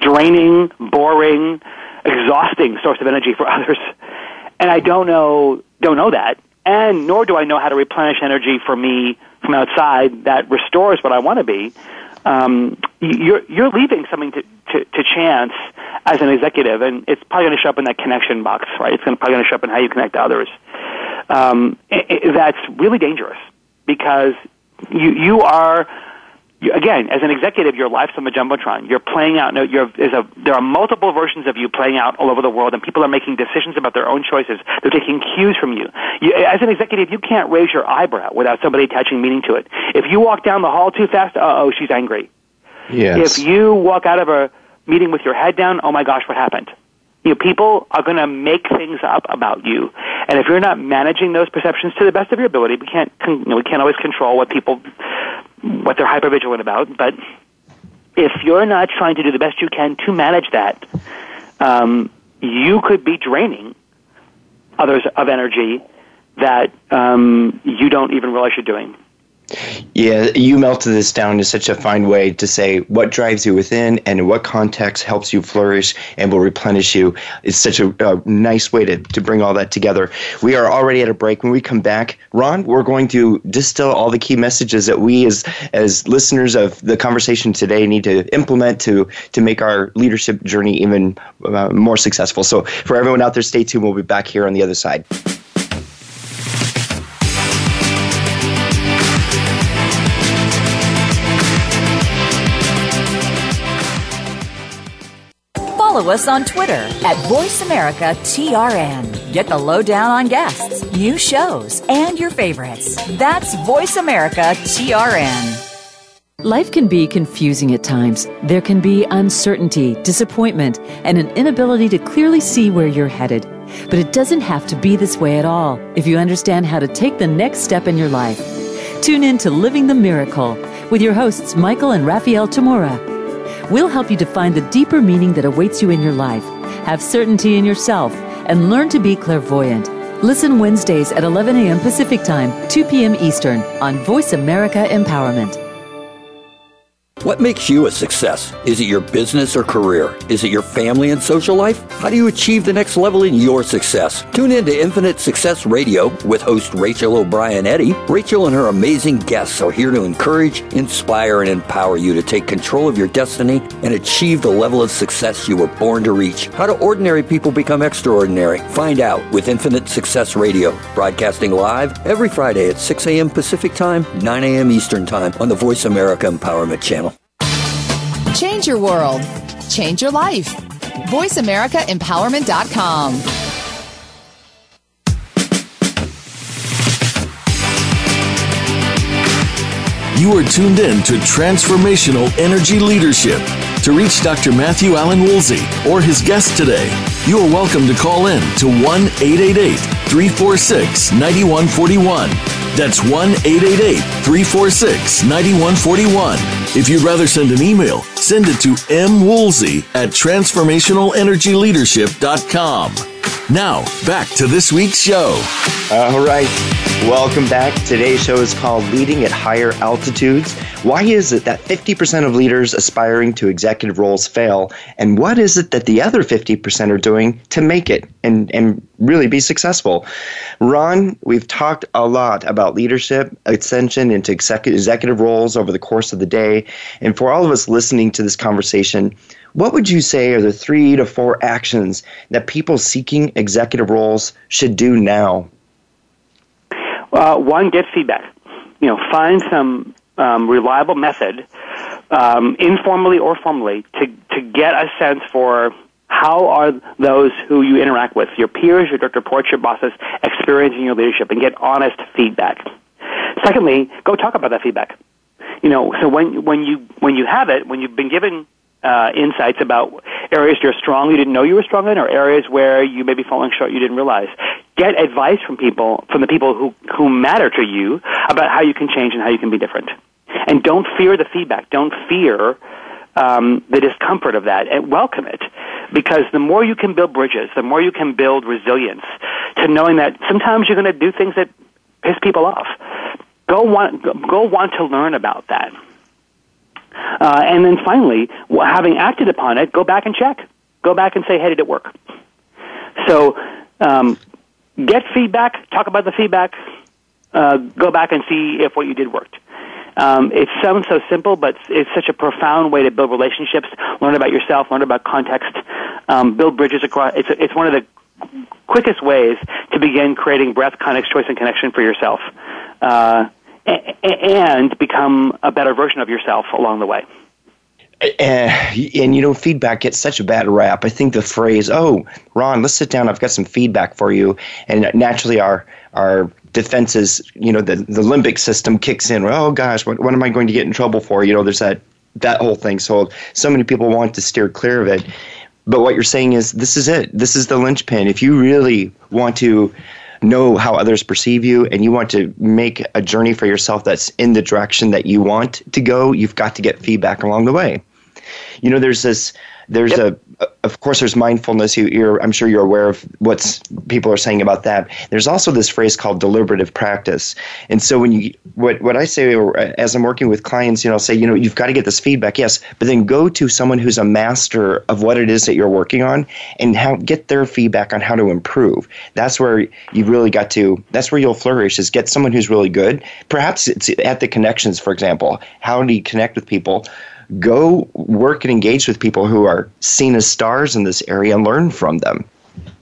draining, boring, exhausting source of energy for others, and I don't know that, and nor do I know how to replenish energy for me from outside that restores what I want to be. You're leaving something to chance as an executive, and it's probably going to show up in that connection box, right? It's probably going to show up in how you connect to others. That's really dangerous, because you are, again, as an executive, your life's on the jumbotron. You're playing out. There are multiple versions of you playing out all over the world, and people are making decisions about their own choices. They're taking cues from you. As an executive, you can't raise your eyebrow without somebody attaching meaning to it. If you walk down the hall too fast, oh, she's angry. Yes. If you walk out of a meeting with your head down, oh my gosh, what happened? People are going to make things up about you, and if you're not managing those perceptions to the best of your ability, we can't always control what they're hypervigilant about. But if you're not trying to do the best you can to manage that, you could be draining others of energy that you don't even realize you're doing. Yeah, you melted this down in such a fine way to say what drives you within and in what context helps you flourish and will replenish you. It's such a nice way to bring all that together. We are already at a break. When we come back, Ron, we're going to distill all the key messages that we as listeners of the conversation today need to implement to make our leadership journey even more successful. So for everyone out there, stay tuned. We'll be back here on the other side. Follow us on Twitter at VoiceAmericaTRN. Get the lowdown on guests, new shows, and your favorites. That's VoiceAmericaTRN. Life can be confusing at times. There can be uncertainty, disappointment, and an inability to clearly see where you're headed. But it doesn't have to be this way at all if you understand how to take the next step in your life. Tune in to Living the Miracle with your hosts Michael and Raphael Tamura. We'll help you define the deeper meaning that awaits you in your life, have certainty in yourself, and learn to be clairvoyant. Listen Wednesdays at 11 a.m. Pacific Time, 2 p.m. Eastern on Voice America Empowerment. What makes you a success? Is it your business or career? Is it your family and social life? How do you achieve the next level in your success? Tune in to Infinite Success Radio with host Rachel O'Brien Eddy. Rachel and her amazing guests are here to encourage, inspire, and empower you to take control of your destiny and achieve the level of success you were born to reach. How do ordinary people become extraordinary? Find out with Infinite Success Radio, broadcasting live every Friday at 6 a.m. Pacific Time, 9 a.m. Eastern Time on the Voice America Empowerment Channel. Change your world. Change your life. VoiceAmericaEmpowerment.com. You are tuned in to Transformational Energy Leadership. To reach Dr. Matthew Allen Woolsey or his guest today, you are welcome to call in to 1-888-346-9141. That's 1-888-346-9141. If you'd rather send an email, send it to mwoolsey@transformationalenergyleadership.com. Now, back to this week's show. All right. Welcome back. Today's show is called Leading at Higher Altitudes. Why is it that 50% of leaders aspiring to executive roles fail? And what is it that the other 50% are doing to make it and really be successful? Ron, we've talked a lot about leadership, ascension into executive roles over the course of the day. And for all of us listening to this conversation, what would you say are the 3 to 4 actions that people seeking executive roles should do now? One, get feedback. You know, find some reliable method, informally or formally, to get a sense for how are those who you interact with, your peers, your direct reports, your bosses, experiencing your leadership, and get honest feedback. Secondly, go talk about that feedback. You know, so when you have it, when you've been given insights about areas you're strong you didn't know you were strong in, or areas where you may be falling short you didn't realize. Get advice from people, from the people who matter to you, about how you can change and how you can be different. And don't fear the feedback. Don't fear the discomfort of that, and welcome it. Because the more you can build bridges, the more you can build resilience to knowing that sometimes you're going to do things that piss people off. Go want to learn about that. And then finally, having acted upon it, go back and check. Go back and say, hey, did it work? So get feedback, talk about the feedback, go back and see if what you did worked. It sounds so simple, but it's such a profound way to build relationships, learn about yourself, learn about context, build bridges across. It's one of the quickest ways to begin creating breadth, context, choice, and connection for yourself. And become a better version of yourself along the way. And, you know, feedback gets such a bad rap. I think the phrase, oh, Ron, let's sit down. I've got some feedback for you. And naturally our defenses, you know, the limbic system kicks in. Oh, gosh, what am I going to get in trouble for? You know, there's that whole thing. So many people want to steer clear of it. But what you're saying is this is it. This is the linchpin. If you really want to know how others perceive you, and you want to make a journey for yourself that's in the direction that you want to go, you've got to get feedback along the way. You know, of course, there's mindfulness. I'm sure you're aware of what people are saying about that. There's also this phrase called deliberative practice. And so what I say as I'm working with clients, you know, I'll say, you know, you've got to get this feedback, yes, but then go to someone who's a master of what it is that you're working on and get their feedback on how to improve. That's where you really got to, that's where you'll flourish, is get someone who's really good. Perhaps it's at the connections, for example. How do you connect with people? Go work and engage with people who are seen as stars in this area and learn from them.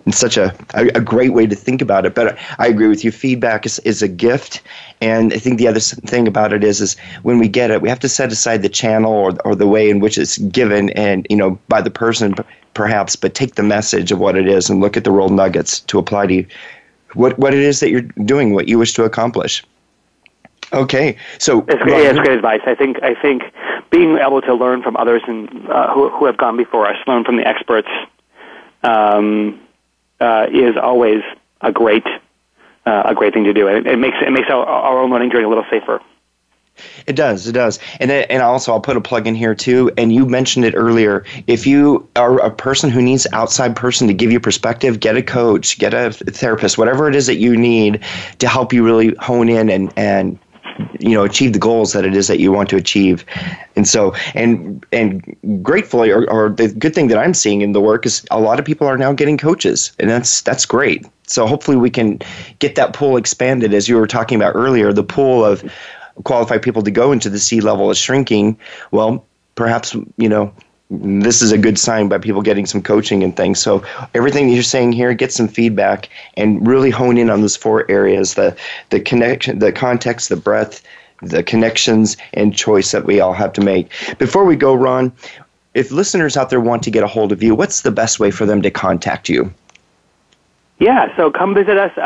It's such a great way to think about it. But I agree with you. Feedback is a gift. And I think the other thing about it is when we get it, we have to set aside the channel or the way in which it's given and, you know, by the person perhaps, but take the message of what it is and look at the real nuggets to apply to what it is that you're doing, what you wish to accomplish. Okay, so that's great advice. I think being able to learn from others and who have gone before us, learn from the experts, is always a great thing to do. And it makes our own learning journey a little safer. It does. And also I'll put a plug in here too, and you mentioned it earlier, if you are a person who needs an outside person to give you perspective, get a coach, get a therapist, whatever it is that you need to help you really hone in and you know, achieve the goals that it is that you want to achieve. And so, and gratefully, or the good thing that I'm seeing in the work is a lot of people are now getting coaches, and that's great. So hopefully we can get that pool expanded, as you were talking about earlier, the pool of qualified people to go into the C level is shrinking. Well, perhaps, you know, this is a good sign by people getting some coaching and things. So everything you're saying here, get some feedback and really hone in on those 4 areas, the connection, the context, the breadth, the connections, and choice that we all have to make. Before we go, Ron, if listeners out there want to get a hold of you, what's the best way for them to contact you? Yeah, so come visit us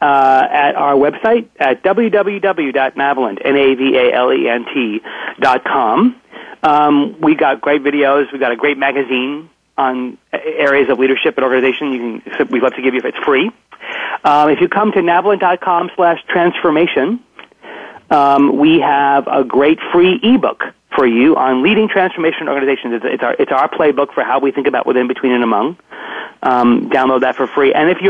at our website at www.navalent.com. We got great videos. We got a great magazine on areas of leadership and organization. We'd love to give you if it's free. If you come to navalent.com/transformation, we have a great free ebook for you on leading transformation organizations. It's our playbook for how we think about within, between, and among. Download that for free. And if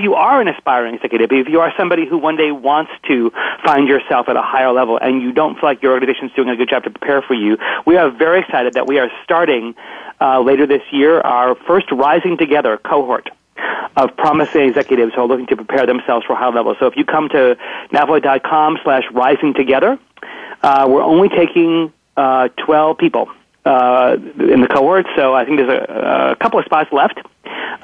you are an aspiring executive, if you are somebody who one day wants to find yourself at a higher level and you don't feel like your organization is doing a good job to prepare for you, we are very excited that we are starting later this year our first Rising Together cohort of promising executives who are looking to prepare themselves for high level. So if you come to navalent.com/risingtogether, we're only taking 12 people in the cohort, so I think there's a couple of spots left.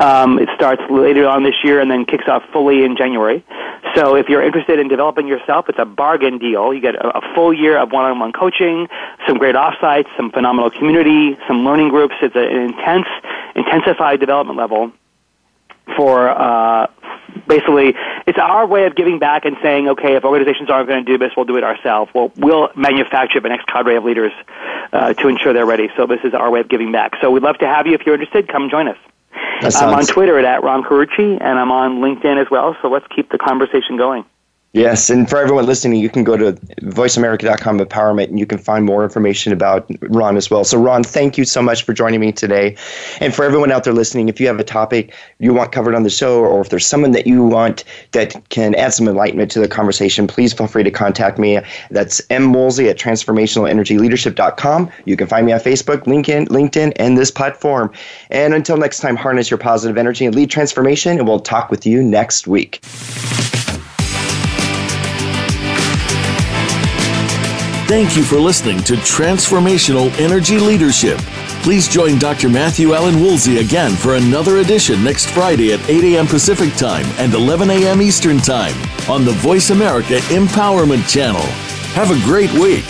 It starts later on this year and then kicks off fully in January. So if you're interested in developing yourself, it's a bargain deal. You get a full year of one-on-one coaching, some great offsites, some phenomenal community, some learning groups. It's an intensified development level for basically, it's our way of giving back and saying, okay, if organizations aren't going to do this, we'll do it ourselves. Well, we'll manufacture the next cadre of leaders to ensure they're ready. So this is our way of giving back. So we'd love to have you. If you're interested, come join us. I'm on Twitter at Ron Carucci, and I'm on LinkedIn as well. So let's keep the conversation going. Yes, and for everyone listening, you can go to voiceamerica.com/empowerment, and you can find more information about Ron as well. So, Ron, thank you so much for joining me today. And for everyone out there listening, if you have a topic you want covered on the show, or if there's someone that you want that can add some enlightenment to the conversation, please feel free to contact me. That's mwoolsey@transformationalenergyleadership.com. You can find me on Facebook, LinkedIn, and this platform. And until next time, harness your positive energy and lead transformation, and we'll talk with you next week. Thank you for listening to Transformational Energy Leadership. Please join Dr. Matthew Allen Woolsey again for another edition next Friday at 8 a.m. Pacific Time and 11 a.m. Eastern Time on the Voice America Empowerment Channel. Have a great week.